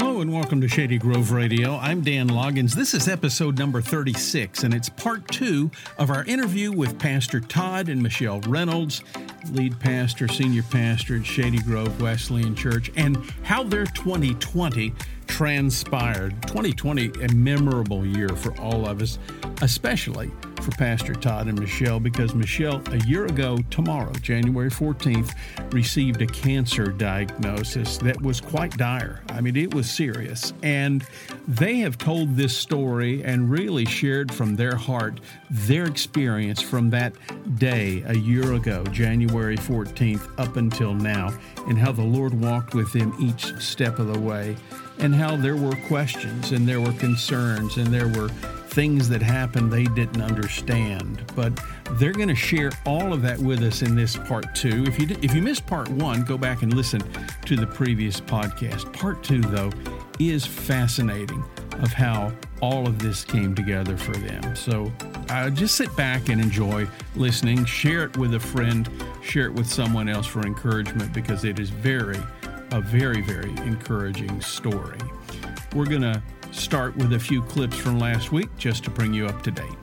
Hello and welcome to Shady Grove Radio. I'm Dan Loggins. This is episode number 36, and it's part two of our interview with Pastor Todd and Michelle Reynolds, lead pastor, senior pastor at Shady Grove Wesleyan Church, and how their 2020 transpired. 2020, a memorable year for all of us, especially for Pastor Todd and Michelle, because Michelle, a year ago tomorrow, January 14th, received a cancer diagnosis that was quite dire. I mean, it was serious. And they have told this story and really shared from their heart their experience from that day a year ago, January 14th, up until now, and how the Lord walked with them each step of the way, and how there were questions and there were concerns and there were things that happened they didn't understand. But they're going to share all of that with us in this part two. If you missed part one, go back and listen to the previous podcast. Part two, though, is fascinating of how all of this came together for them. So just sit back and enjoy listening. Share it with a friend. Share it with someone else for encouragement, because it is a very, very encouraging story. We're going to start with a few clips from last week just to bring you up to date.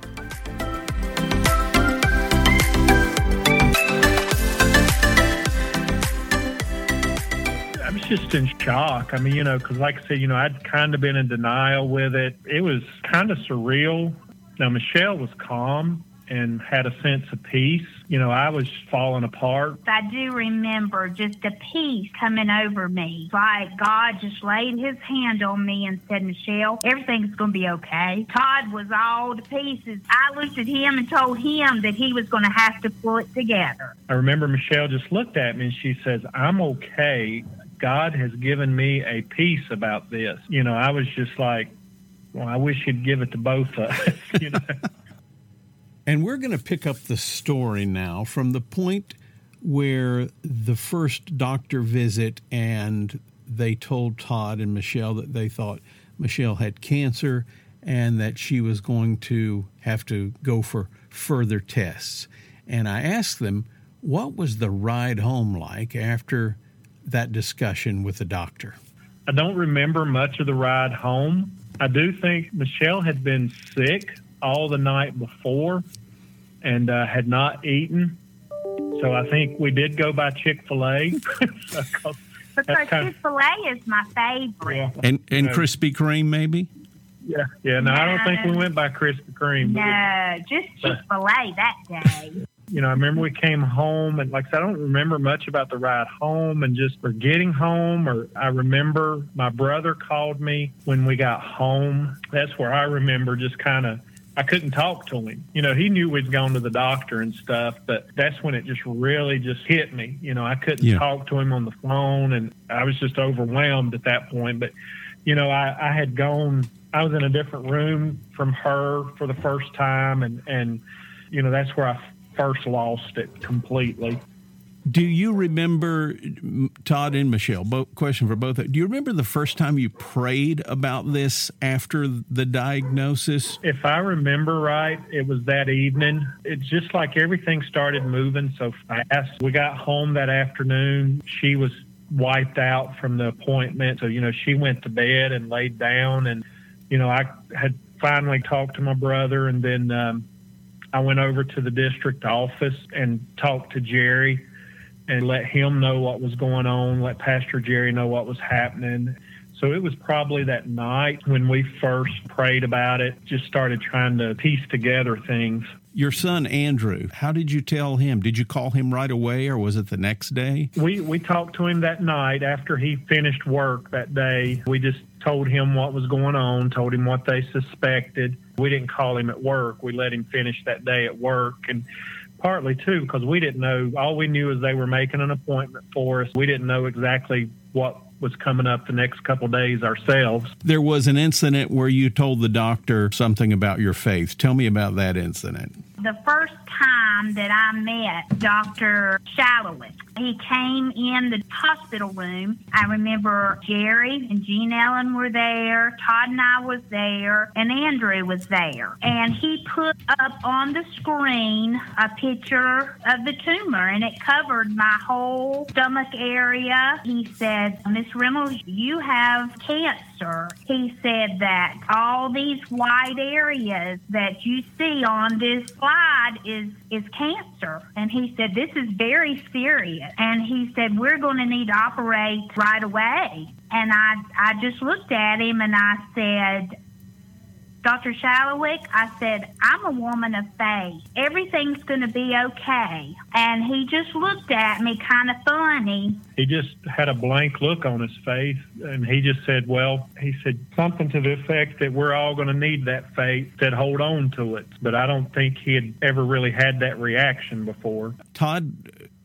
I was just in shock. I mean, because like I said, I'd kind of been in denial with it. It was kind of surreal. Now, Michelle was calm and had a sense of peace. I was falling apart. I do remember just a peace coming over me. Like God just laid his hand on me and said, Michelle, everything's going to be okay. Todd was all to pieces. I looked at him and told him that he was going to have to pull it together. I remember Michelle just looked at me and she says, I'm okay. God has given me a peace about this. I was just like, well, I wish he'd give it to both of us, And we're going to pick up the story now from the point where the first doctor visit, and they told Todd and Michelle that they thought Michelle had cancer and that she was going to have to go for further tests. And I asked them, what was the ride home like after that discussion with the doctor? I don't remember much of the ride home. I do think Michelle had been sick all the night before and had not eaten. So I think we did go by Chick-fil-A. Because Chick-fil-A is my favorite. Yeah. And Krispy Kreme, maybe? Yeah. No, I don't think we went by Krispy Kreme. No, just Chick-fil-A that day. I remember we came home, and like I said, I don't remember much about the ride home and just we're getting home. Or I remember my brother called me when we got home. That's where I remember just kind of, I couldn't talk to him. He knew we'd gone to the doctor and stuff, but that's when it just really just hit me. I couldn't talk to him on the phone, and I was just overwhelmed at that point. But, I was in a different room from her for the first time, and that's where I first lost it completely. Do you remember, Todd and Michelle, question for both of you, do you remember the first time you prayed about this after the diagnosis? If I remember right, it was that evening. It's just like everything started moving so fast. We got home that afternoon. She was wiped out from the appointment. So, she went to bed and laid down. And, I had finally talked to my brother, and then I went over to the district office and talked to Jerry, and let him know what was going on, let Pastor Jerry know what was happening. So it was probably that night when we first prayed about it, just started trying to piece together things. Your son, Andrew, how did you tell him? Did you call him right away, or was it the next day? We talked to him that night after he finished work that day. We just told him what was going on, told him what they suspected. We didn't call him at work. We let him finish that day at work, and partly, too, because we didn't know. All we knew is they were making an appointment for us. We didn't know exactly what was coming up the next couple of days ourselves. There was an incident where you told the doctor something about your faith. Tell me about that incident. The first time that I met Dr. Shalowitz, he came in the hospital room. I remember Jerry and Jean Ellen were there, Todd and I was there, and Andrew was there. And he put up on the screen a picture of the tumor, and it covered my whole stomach area. He said, Miss Reynolds, you have cancer. pastor, he said that all these white areas that you see on this slide is cancer. And he said, this is very serious. And he said, we're going to need to operate right away. And I just looked at him and I said, Dr. Shalowitz, I said, I'm a woman of faith. Everything's going to be okay. And he just looked at me kind of funny. He just had a blank look on his face, and he just said, well, he said something to the effect that we're all going to need that faith, that hold on to it. But I don't think he had ever really had that reaction before. Todd,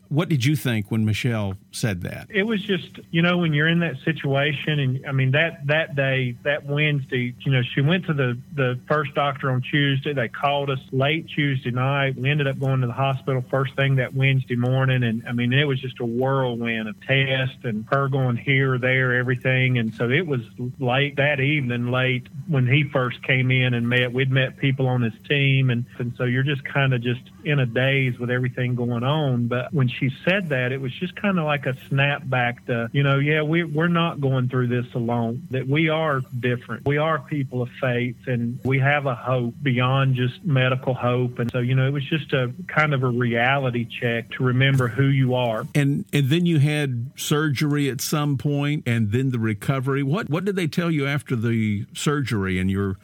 what did you think when Michelle said that? It was just, you know, when you're in that situation, and I mean, that day, that Wednesday, you know, she went to the first doctor on Tuesday. They called us late Tuesday night. We ended up going to the hospital first thing that Wednesday morning. And I mean, it was just a whirlwind of tests and her going here, there, everything. And so it was late that evening, late when he first came in and met. We'd met people on his team. And so you're just kind of just in a daze with everything going on. But when she said that, it was just kind of like a snap back to, you know, yeah, we're not going through this alone, that we are different. We are people of faith, and we have a hope beyond just medical hope. And so, you know, it was just a kind of a reality check to remember who you are. And then you had surgery at some point, and then the recovery. What did they tell you after the surgery? And you're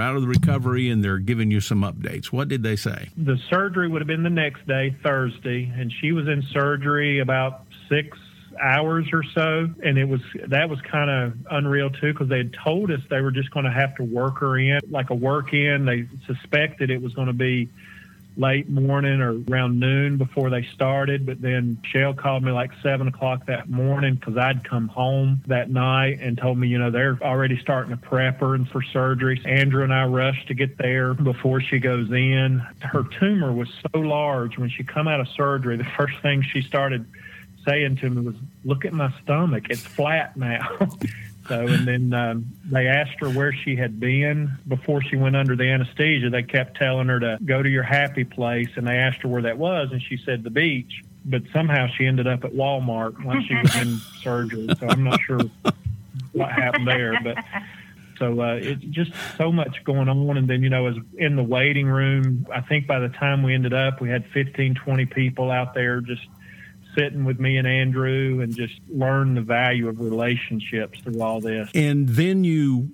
out of the recovery, and they're giving you some updates. What did they say? The surgery would have been the next day, Thursday, and she was in surgery about 6 hours or so, and that was kind of unreal too, because they had told us they were just going to have to work her in, like a work in. They suspected it was going to be late morning or around noon before they started. But then Michelle called me like 7 o'clock that morning, because I'd come home that night, and told me, you know, they're already starting to prep her for surgery. Andrew and I rushed to get there before she goes in. Her tumor was so large. When she come out of surgery, the first thing she started saying to me was, look at my stomach. It's flat now. So, and then they asked her where she had been before she went under the anesthesia. They kept telling her to go to your happy place, and they asked her where that was, and she said the beach. But somehow she ended up at Walmart once she was in surgery. So I'm not sure what happened there. But so it's just so much going on. And then, you know, as in the waiting room, I think by the time we ended up, we had 15, 20 people out there just sitting with me and Andrew, and just learn the value of relationships through all this. And then you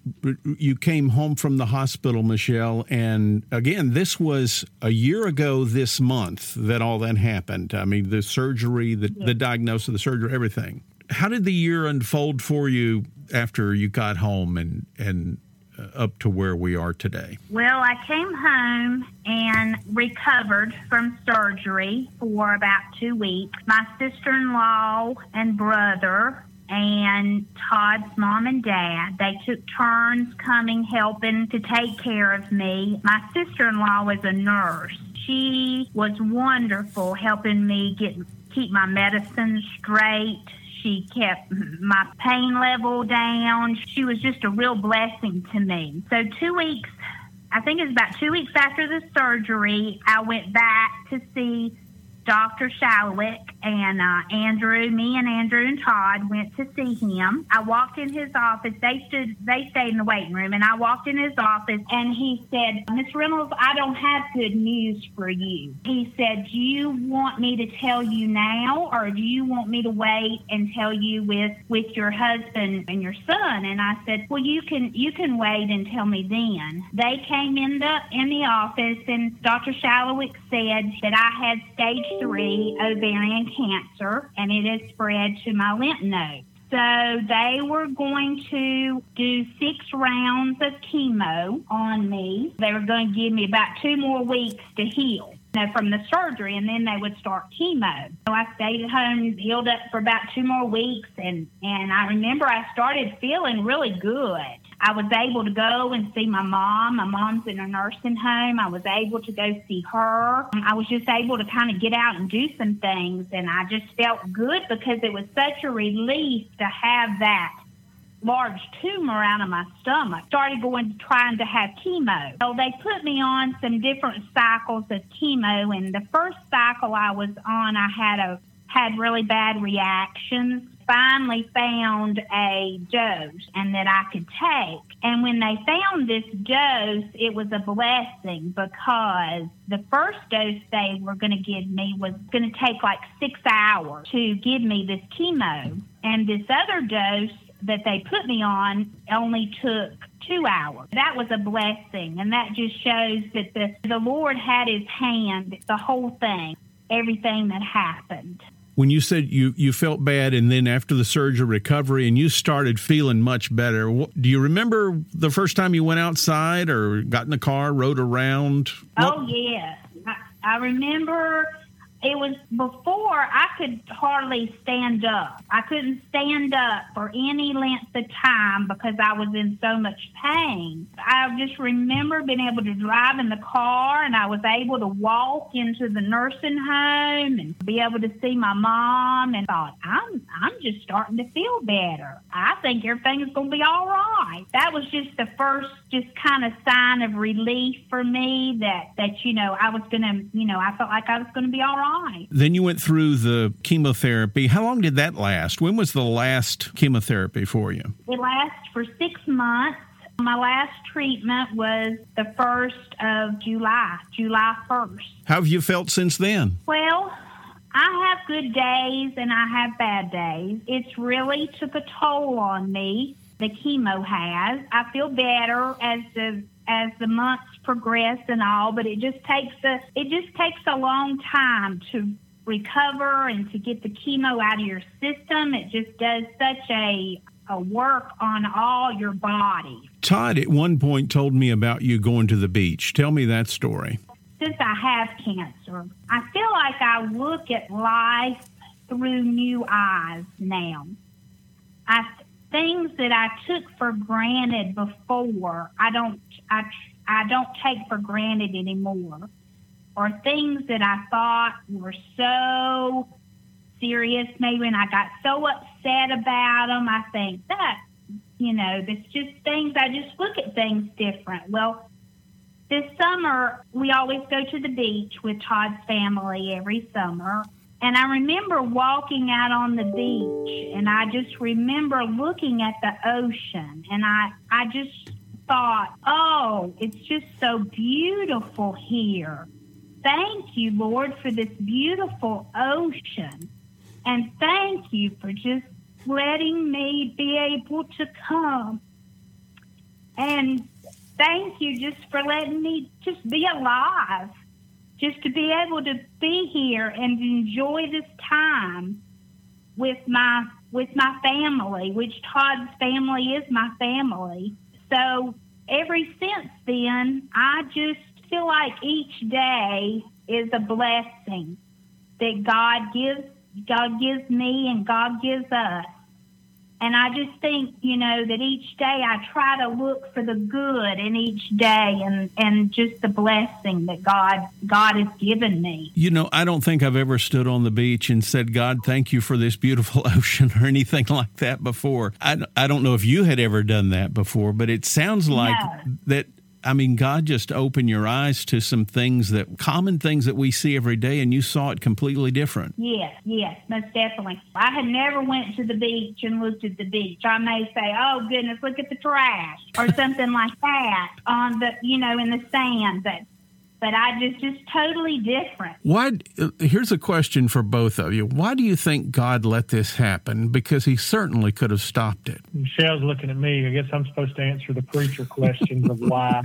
came home from the hospital, Michelle, and again, this was a year ago this month that all that happened. I mean, the surgery, the diagnosis, the surgery, everything. How did the year unfold for you after you got home and up to where we are today? Well, I came home and recovered from surgery for about 2 weeks. My sister-in-law and brother and Todd's mom and dad, they took turns coming, helping to take care of me. My sister-in-law was a nurse. She was wonderful, helping me keep my medicine straight. She kept my pain level down. She was just a real blessing to me. So 2 weeks, I think it was about 2 weeks after the surgery, I went back to see Dr. Shalowitz, and me and Andrew and Todd went to see him. I walked in his office. They stayed in the waiting room, and I walked in his office, and he said, Miss Reynolds, I don't have good news for you. He said, do you want me to tell you now, or do you want me to wait and tell you with your husband and your son? And I said, well, you can wait and tell me then. They came in the office, and Dr. Shalowitz said that I had stage 3 ovarian cancer, and it has spread to my lymph nodes. So they were going to do 6 rounds of chemo on me. They were going to give me about 2 more weeks to heal, you know, from the surgery, and then they would start chemo. So I stayed at home, healed up for about 2 more weeks, and I remember I started feeling really good. I was able to go and see my mom. My mom's in a nursing home. I was able to go see her. I was just able to kind of get out and do some things, and I just felt good because it was such a relief to have that large tumor out of my stomach. Started trying to have chemo. So they put me on some different cycles of chemo, and the first cycle I was on, I had really bad reactions. finally found a dose and that I could take. And when they found this dose, it was a blessing because the first dose they were going to give me was going to take like 6 hours to give me this chemo. And this other dose that they put me on only took 2 hours. That was a blessing. And that just shows that the Lord had his hand, the whole thing, everything that happened. When you said you felt bad and then after the surgery recovery and you started feeling much better, do you remember the first time you went outside or got in the car, rode around? Oh, yes. I remember it was before I could hardly stand up. I couldn't stand up for any length of time because I was in so much pain. I just remember being able to drive in the car, and I was able to walk into the nursing home and be able to see my mom, and thought, I'm just starting to feel better. I think everything is going to be all right. That was just the first just kind of sign of relief for me that I was going to, I felt like I was going to be all right. Then you went through the chemotherapy. How long did that last? When was the last chemotherapy for you? It lasted for 6 months. My last treatment was the 1st of July, July 1st. How have you felt since then? Well, I have good days and I have bad days. It's really took a toll on me, the chemo has. I feel better as the months progress and all, but it just takes a long time to recover and to get the chemo out of your system. It just does such a work on all your body. Todd at one point told me about you going to the beach. Tell me that story. Since I have cancer, I feel like I look at life through new eyes now. Things that I took for granted before, I don't take for granted anymore, or things that I thought were so serious. Maybe, and I got so upset about them. I think that, it's just things. I just look at things different. Well, this summer we always go to the beach with Todd's family every summer. And I remember walking out on the beach, and I just remember looking at the ocean, and I just thought, oh, it's just so beautiful here. Thank you, Lord, for this beautiful ocean, and thank you for just letting me be able to come. And thank you just for letting me just be alive. Just to be able to be here and enjoy this time with my family, which Todd's family is my family. So ever since then, I just feel like each day is a blessing that God gives me and God gives us. And I just think, that each day I try to look for the good in each day and just the blessing that God has given me. I don't think I've ever stood on the beach and said, God, thank you for this beautiful ocean or anything like that before. I don't know if you had ever done that before, but it sounds like that. I mean, God just opened your eyes to some things common things that we see every day, and you saw it completely different. Yes, most definitely. I had never went to the beach and looked at the beach. I may say, oh, goodness, look at the trash or something like that on the, in the sand, but I just totally different. Why? Here's a question for both of you. Why do you think God let this happen? Because he certainly could have stopped it. Michelle's looking at me. I guess I'm supposed to answer the preacher questions of why.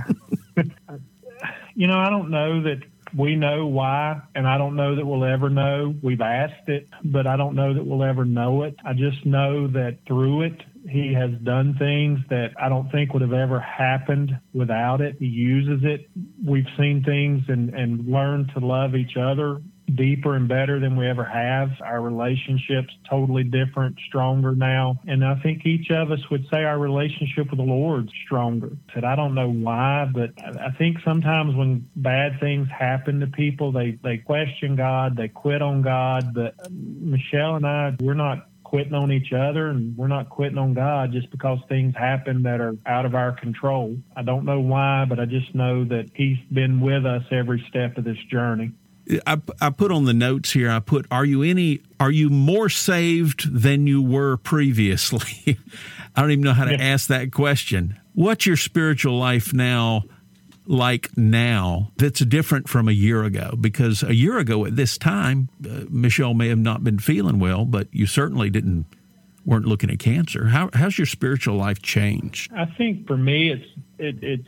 I don't know that we know why, and I don't know that we'll ever know. We've asked it, but I don't know that we'll ever know it. I just know that through it, he has done things that I don't think would have ever happened without it. He uses it. We've seen things and learned to love each other deeper and better than we ever have. Our relationship's totally different, stronger now. And I think each of us would say our relationship with the Lord's stronger. And I don't know why, but I think sometimes when bad things happen to people, they question God, they quit on God. But Michelle and I, we're not quitting on each other, and we're not quitting on God just because things happen that are out of our control. I don't know why, but I just know that he's been with us every step of this journey. I put on the notes here, I put, are you more saved than you were previously? I don't even know how to ask that question. What's your spiritual life now like now that's different from a year ago? Because a year ago at this time, Michelle may have not been feeling well, but you certainly weren't looking at cancer. How's your spiritual life changed? I think for me, it's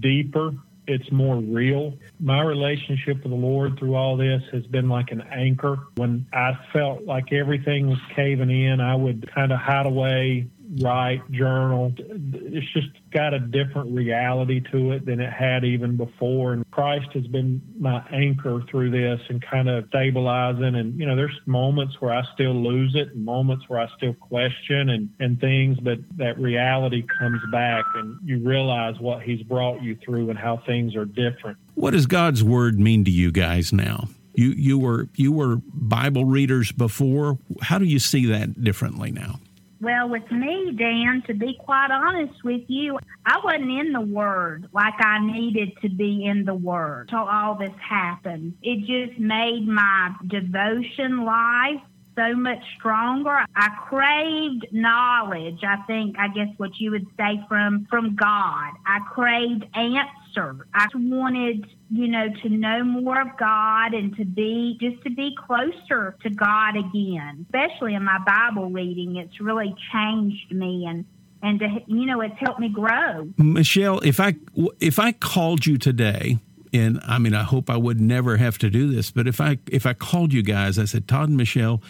deeper. It's more real. My relationship with the Lord through all this has been like an anchor. When I felt like everything was caving in, I would kind of hide away, write, journal. It's just got a different reality to it than it had even before. And Christ has been my anchor through this and kind of stabilizing. And, you know, there's moments where I still lose it and moments where I still question and things, but that reality comes back and you realize what he's brought you through and how things are different. What does God's word mean to you guys now? You were Bible readers before. How do you see that differently now? Well, with me, Dan, to be quite honest with you, I wasn't in the Word like I needed to be in the Word until all this happened. It just made my devotion life so much stronger. I craved knowledge, I guess what you would say from God. I craved answers. I wanted, you know, to know more of God and to be closer to God again, especially in my Bible reading. It's really changed me and to, you know, it's helped me grow. Michelle, if I called you today, and I mean, I hope I would never have to do this, but if I called you guys, I said, Todd and Michelle,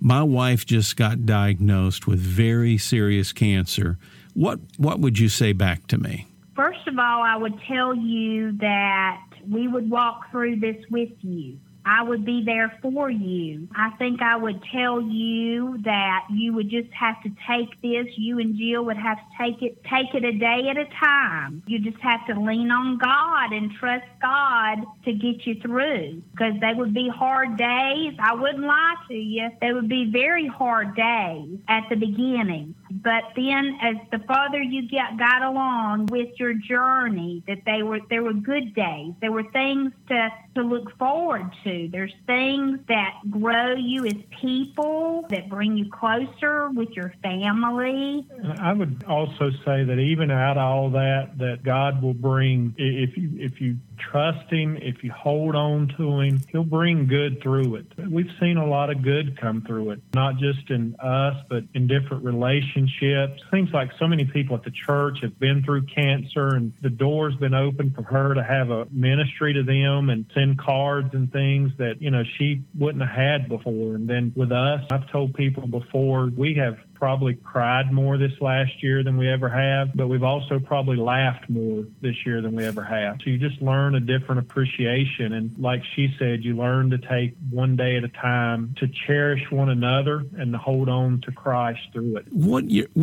my wife just got diagnosed with very serious cancer. What would you say back to me? First of all, I would tell you that we would walk through this with you. I would be there for you. I think I would tell you that you would just have to take this. You and Jill would have to take it a day at a time. You just have to lean on God and trust God to get you through, because they would be hard days. I wouldn't lie to you. They would be very hard days at the beginning. But then as the farther you got along with your journey, that there were good days. There were things to look forward to. There's things that grow you as people, that bring you closer with your family. I would also say that even out of all that God will bring, if you trust him, if you hold on to him, he'll bring good through it. We've seen a lot of good come through it, not just in us, but in different relationships. Seems like so many people at the church have been through cancer, and the door's been open for her to have a ministry to them and send cards and things that, you know, she wouldn't have had before. And then with us, I've told people before, we have probably cried more this last year than we ever have, but we've also probably laughed more this year than we ever have. So you just learn a different appreciation. And like she said, you learn to take one day at a time, to cherish one another, and to hold on to Christ through it. What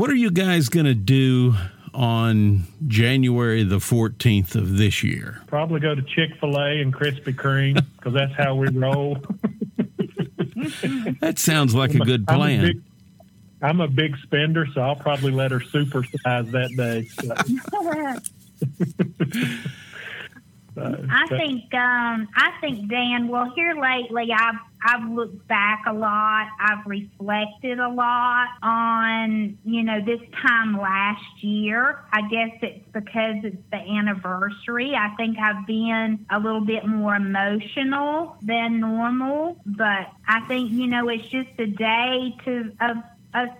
are you guys going to do on January the 14th of this year? Probably go to Chick-fil-A and Krispy Kreme, because that's how we roll. That sounds like a good plan. I'm a big spender, so I'll probably let her supersize that day. So. I think, Dan, well, here lately I've looked back a lot. I've reflected a lot on, you know, this time last year. I guess it's because it's the anniversary. I think I've been a little bit more emotional than normal, but I think, you know, it's just a day of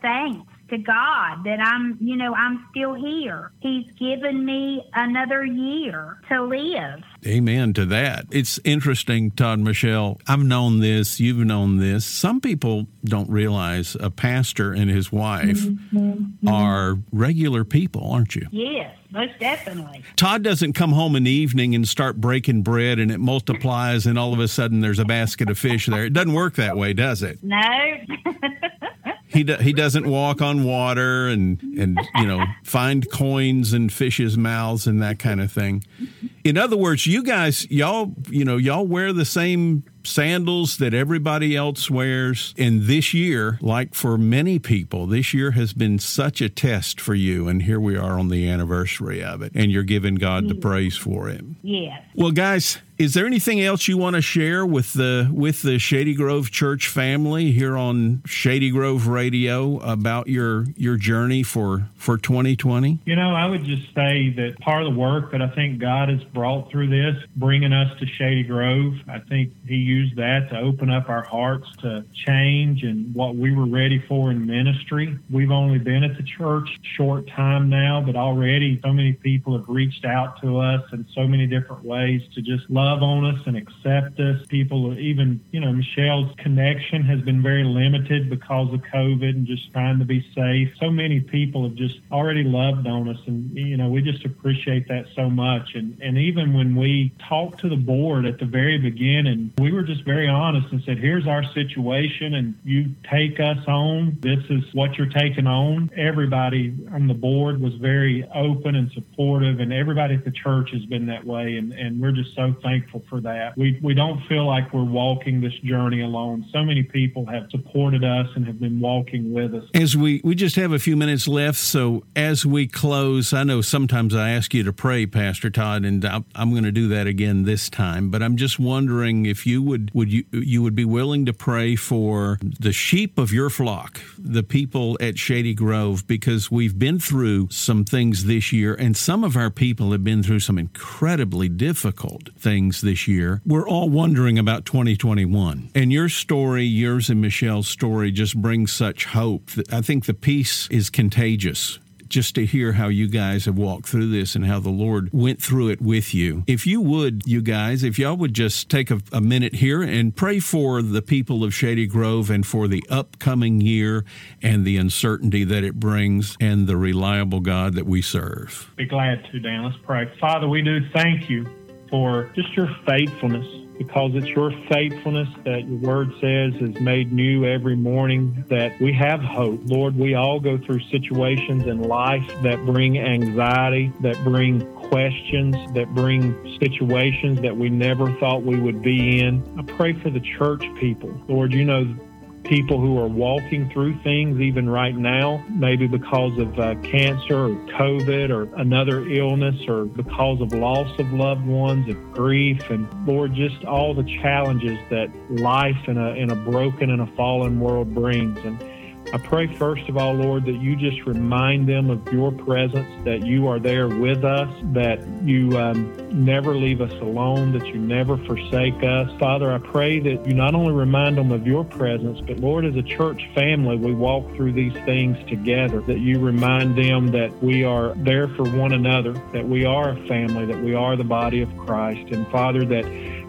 thanks to God that I'm still here. He's given me another year to live. Amen to that. It's interesting, Todd and Michelle. I've known this. You've known this. Some people don't realize a pastor and his wife are regular people, aren't you? Yes, most definitely. Todd doesn't come home in the evening and start breaking bread and it multiplies and all of a sudden there's a basket of fish there. It doesn't work that way, does it? No. He doesn't walk on water and you know, find coins in fishes' mouths and that kind of thing. In other words, you guys, y'all wear the same sandals that everybody else wears. And this year, like for many people, this year has been such a test for you. And here we are on the anniversary of it. And you're giving God the praise for it. Yeah. Well, guys, Is there anything else you want to share with the Shady Grove Church family here on Shady Grove Radio about your journey for 2020? You know, I would just say that part of the work that I think God has brought through this, bringing us to Shady Grove, I think he used that to open up our hearts to change and what we were ready for in ministry. We've only been at the church a short time now, but already so many people have reached out to us in so many different ways to just love on us and accept us. People, even, you know, Michelle's connection has been very limited because of COVID and just trying to be safe. So many people have just already loved on us, and, you know, we just appreciate that so much. And even when we talked to the board at the very beginning, we were just very honest and said, here's our situation, and you take us on. This is what you're taking on. Everybody on the board was very open and supportive, and everybody at the church has been that way, and we're just so thankful for that. We don't feel like we're walking this journey alone. So many people have supported us and have been walking with us. As we just have a few minutes left, so as we close, I know sometimes I ask you to pray, Pastor Todd, and I'm going to do that again this time, but I'm just wondering if you would be willing to pray for the sheep of your flock, the people at Shady Grove, because we've been through some things this year, and some of our people have been through some incredibly difficult things this year. We're all wondering about 2021. And your story, yours and Michelle's story, just brings such hope. I think the peace is contagious. Just to hear how you guys have walked through this and how the Lord went through it with you. If you would, you guys, if y'all would just take a minute here and pray for the people of Shady Grove and for the upcoming year and the uncertainty that it brings and the reliable God that we serve. Be glad to, Dan. Let's pray. Father, we do thank you for just your faithfulness, because it's your faithfulness that your word says is made new every morning, that we have hope. Lord, we all go through situations in life that bring anxiety, that bring questions, that bring situations that we never thought we would be in. I pray for the church people. Lord, you know people who are walking through things even right now, maybe because of cancer or COVID or another illness, or because of loss of loved ones, of grief, and Lord, just all the challenges that life in a broken and a fallen world brings. And I pray, first of all, Lord, that you just remind them of your presence, that you are there with us, that you never leave us alone, that you never forsake us. Father, I pray that you not only remind them of your presence, but, Lord, as a church family, we walk through these things together, that you remind them that we are there for one another, that we are a family, that we are the body of Christ. And, Father, that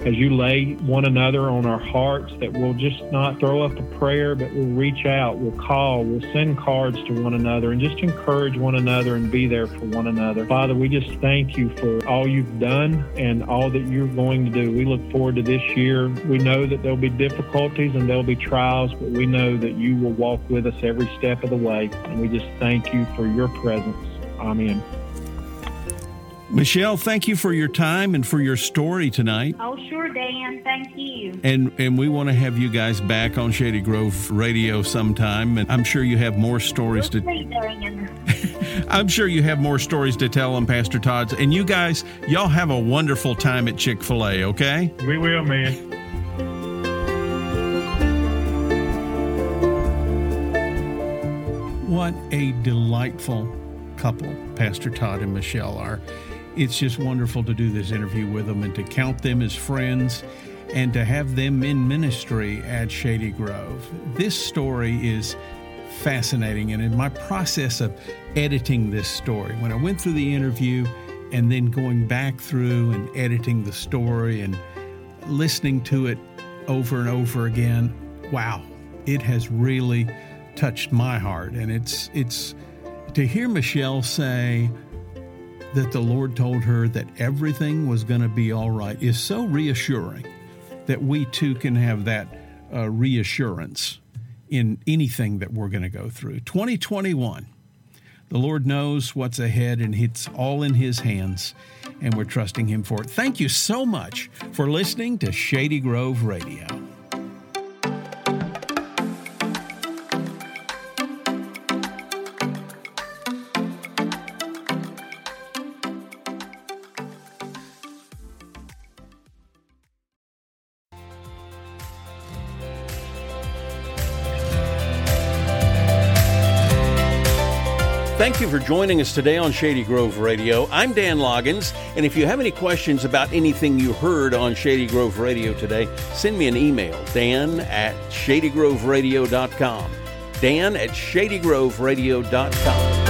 as you lay one another on our hearts, that we'll just not throw up a prayer, but we'll reach out, we'll call, we'll send cards to one another, and just encourage one another and be there for one another. Father, we just thank you for all you've done and all that you're going to do. We look forward to this year. We know that there'll be difficulties and there'll be trials, but we know that you will walk with us every step of the way, and we just thank you for your presence. Amen. Michelle, thank you for your time and for your story tonight. Oh, sure, Dan. Thank you. And we want to have you guys back on Shady Grove Radio sometime, and I'm sure you have more stories I'm sure you have more stories to tell on Pastor Todd's. And you guys, y'all have a wonderful time at Chick-fil-A, okay? We will, man. What a delightful couple Pastor Todd and Michelle are. It's just wonderful to do this interview with them and to count them as friends and to have them in ministry at Shady Grove. This story is fascinating, and in my process of editing this story, when I went through the interview and then going back through and editing the story and listening to it over and over again, wow, it has really touched my heart. And it's to hear Michelle say that the Lord told her that everything was going to be all right is so reassuring, that we too can have that reassurance in anything that we're going to go through. 2021, the Lord knows what's ahead, and it's all in His hands, and we're trusting Him for it. Thank you so much for listening to Shady Grove Radio. Thank you for joining us today on Shady Grove Radio. I'm Dan Loggins, and if you have any questions about anything you heard on Shady Grove Radio today, send me an email, dan@shadygroveradio.com. Dan@shadygroveradio.com.